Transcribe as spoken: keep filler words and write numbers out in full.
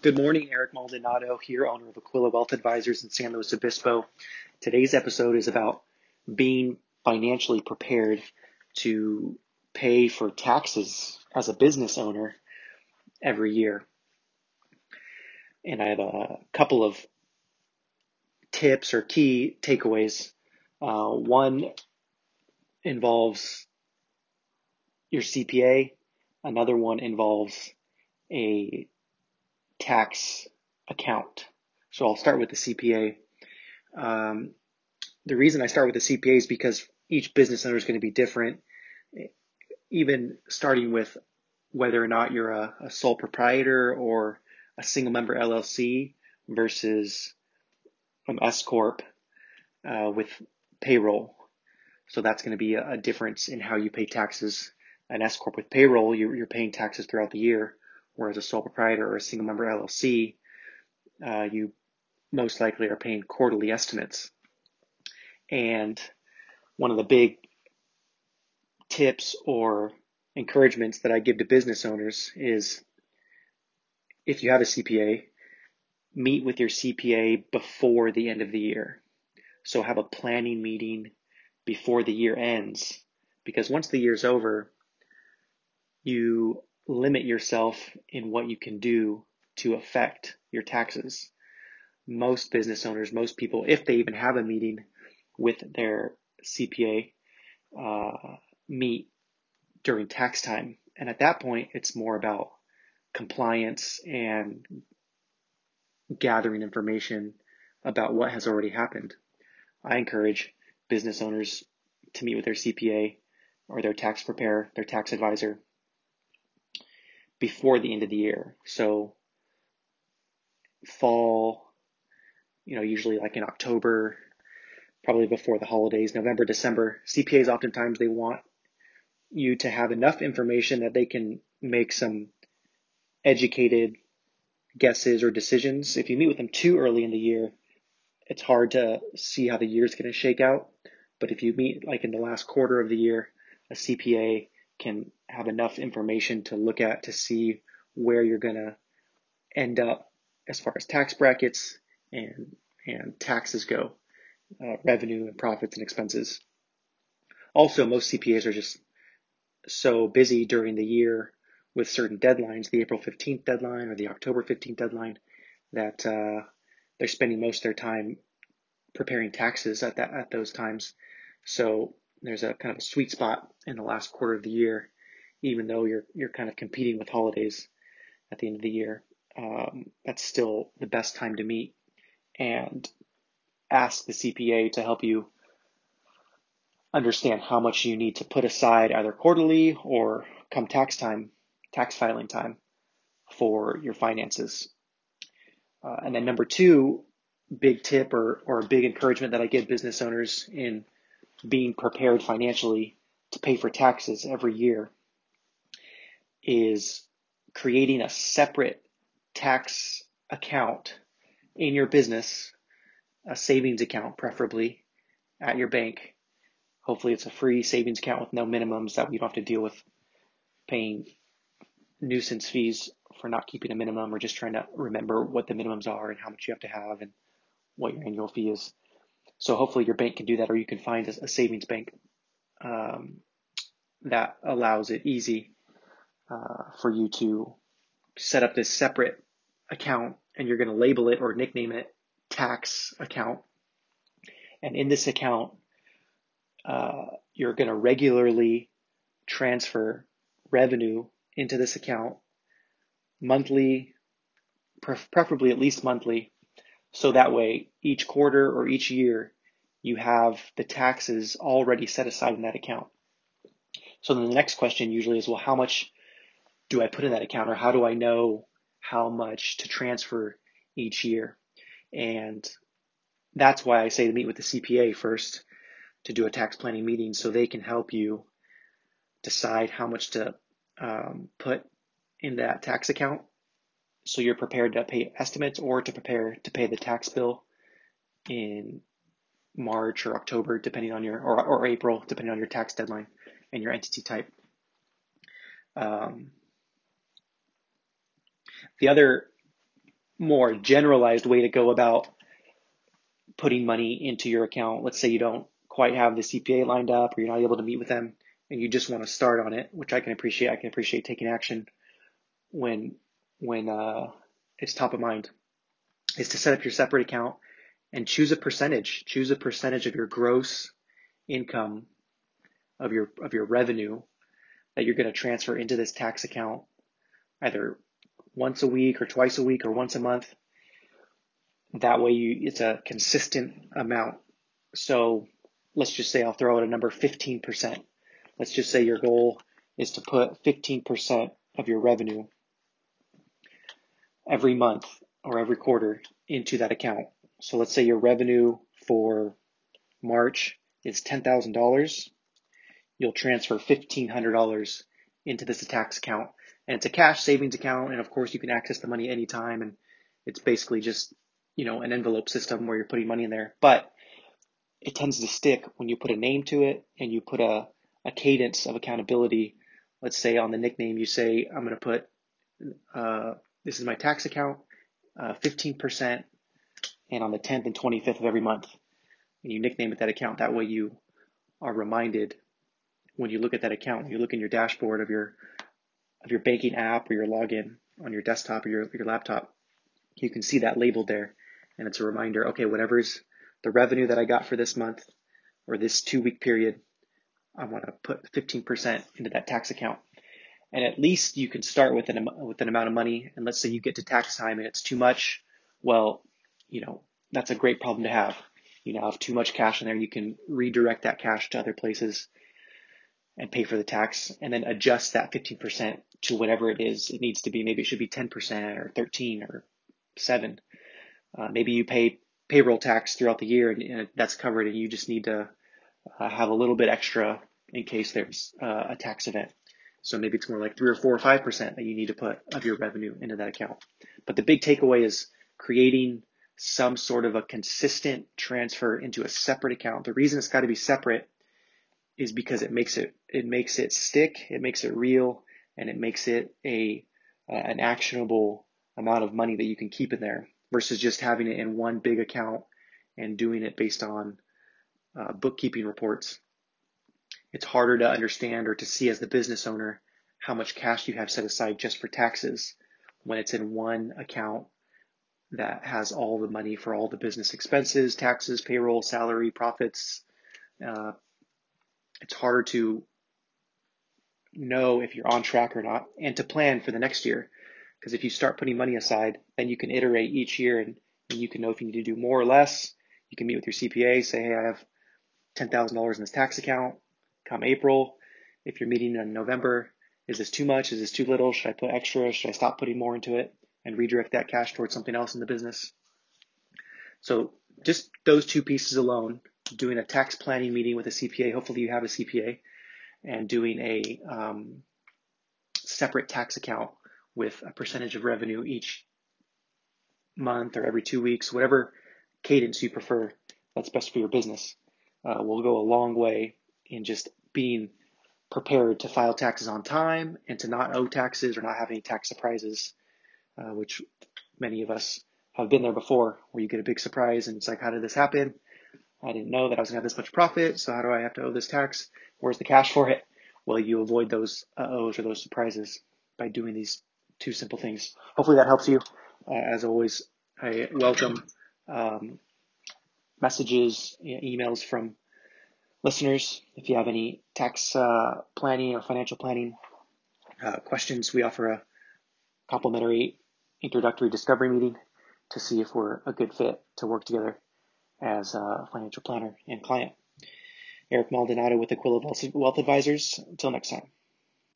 Good morning, Eric Maldonado here, owner of Aquila Wealth Advisors in San Luis Obispo. Today's episode is about being financially prepared to pay for taxes as a business owner every year. And I have a couple of tips or key takeaways. Uh, one involves your C P A. Another one involves a tax account. So I'll start with the C P A. Um, the reason I start with the C P A is because each business owner is going to be different, even starting with whether or not you're a, a sole proprietor or a single member L L C versus an S-Corp uh, with payroll. So that's going to be a, a difference in how you pay taxes. An S-Corp with payroll, you're, you're paying taxes throughout the year. Whereas a sole proprietor or a single member L L C, uh, you most likely are paying quarterly estimates. And one of the big tips or encouragements that I give to business owners is if you have a C P A, meet with your C P A before the end of the year. So have a planning meeting before the year ends, because once the year's over, you limit yourself in what you can do to affect your taxes. Most business owners, most people, if they even have a meeting with their C P A, uh, meet during tax time. And at that point, it's more about compliance and gathering information about what has already happened. I encourage business owners to meet with their C P A or their tax preparer, their tax advisor, before the end of the year. So fall, you know, usually like in October, probably before the holidays, November, December. C P As oftentimes they want you to have enough information that they can make some educated guesses or decisions. If you meet with them too early in the year, it's hard to see how the year's going to shake out. But if you meet like in the last quarter of the year, a C P A can have enough information to look at to see where you're going to end up as far as tax brackets and and taxes go, uh, revenue and profits and expenses. Also, most C P As are just so busy during the year with certain deadlines, the April fifteenth deadline or the October fifteenth deadline, that uh, they're spending most of their time preparing taxes at that at those times. So there's a kind of a sweet spot in the last quarter of the year, even though you're you're kind of competing with holidays at the end of the year. Um, that's still the best time to meet and ask the C P A to help you understand how much you need to put aside either quarterly or come tax time, tax filing time, for your finances. Uh, and then number two, big tip or, or a big encouragement that I give business owners in being prepared financially to pay for taxes every year is creating a separate tax account in your business, a savings account preferably at your bank. Hopefully it's a free savings account with no minimums that we don't have to deal with paying nuisance fees for not keeping a minimum or just trying to remember what the minimums are and how much you have to have and what your annual fee is. So hopefully your bank can do that, or you can find a, a savings bank um, that allows it easy uh, for you to set up this separate account, and you're going to label it or nickname it tax account. And in this account, uh, you're going to regularly transfer revenue into this account monthly, preferably at least monthly. So that way, each quarter or each year, you have the taxes already set aside in that account. So then the next question usually is, well, how much do I put in that account, or how do I know how much to transfer each year? And that's why I say to meet with the C P A first to do a tax planning meeting, so they can help you decide how much to um, put in that tax account, so you're prepared to pay estimates or to prepare to pay the tax bill in March or October, depending on your, or, or April, depending on your tax deadline and your entity type. Um, the other more generalized way to go about putting money into your account. Let's say you don't quite have the C P A lined up or you're not able to meet with them and you just want to start on it, which I can appreciate. I can appreciate taking action when when uh, it's top of mind, is to set up your separate account and choose a percentage. Choose a percentage of your gross income, of your of your revenue that you're going to transfer into this tax account, either once a week or twice a week or once a month. That way you, it's a consistent amount. So let's just say I'll throw out a number, fifteen percent. Let's just say your goal is to put fifteen percent of your revenue every month or every quarter into that account. So let's say your revenue for March is ten thousand dollars. You'll transfer fifteen hundred dollars into this tax account. And it's a cash savings account. And of course, you can access the money anytime. And it's basically just, you know, an envelope system where you're putting money in there. But it tends to stick when you put a name to it and you put a, a cadence of accountability. Let's say on the nickname, you say, I'm going to put, uh, this is my tax account, uh, fifteen percent. And on the tenth and twenty-fifth of every month, and you nickname it that account. That way you are reminded when you look at that account, when you look in your dashboard of your of your banking app or your login on your desktop or your, your laptop, you can see that labeled there. And it's a reminder, okay, whatever's the revenue that I got for this month or this two-week period, I want to put fifteen percent into that tax account. And at least you can start with an, with an amount of money. And let's say you get to tax time and it's too much. Well, you know, that's a great problem to have. You now have too much cash in there. You can redirect that cash to other places and pay for the tax, and then adjust that fifteen percent to whatever it is it needs to be. Maybe it should be ten percent or thirteen or seven. Uh, maybe you pay payroll tax throughout the year and, and that's covered, and you just need to uh, have a little bit extra in case there's uh, a tax event. So maybe it's more like three or four or five percent that you need to put of your revenue into that account. But the big takeaway is creating some sort of a consistent transfer into a separate account. The reason it's got to be separate is because it makes it it makes it stick, it makes it real, and it makes it a uh, an actionable amount of money that you can keep in there versus just having it in one big account and doing it based on uh, bookkeeping reports. It's harder to understand or to see as the business owner how much cash you have set aside just for taxes when it's in one account that has all the money for all the business expenses, taxes, payroll, salary, profits. Uh, it's harder to know if you're on track or not and to plan for the next year. Because if you start putting money aside, then you can iterate each year and, and you can know if you need to do more or less. You can meet with your C P A, say, hey, I have ten thousand dollars in this tax account come April. If you're meeting in November, is this too much? Is this too little? Should I put extra? Should I stop putting more into it and redirect that cash towards something else in the business? So just those two pieces alone, doing a tax planning meeting with a C P A, hopefully you have a C P A, and doing a um, separate tax account with a percentage of revenue each month or every two weeks, whatever cadence you prefer, that's best for your business, uh, will go a long way in just being prepared to file taxes on time and to not owe taxes or not have any tax surprises. Uh, which many of us have been there before, where you get a big surprise and it's like, how did this happen? I didn't know that I was gonna have this much profit, so how do I have to owe this tax? Where's the cash for it? Well, you avoid those uh-ohs or those surprises by doing these two simple things. Hopefully that helps you. Uh, as always, I welcome um, messages, emails from listeners. If you have any tax uh, planning or financial planning uh, questions, we offer a complimentary introductory discovery meeting to see if we're a good fit to work together as a financial planner and client. Eric Maldonado with Aquila Wealth Advisors. Until next time.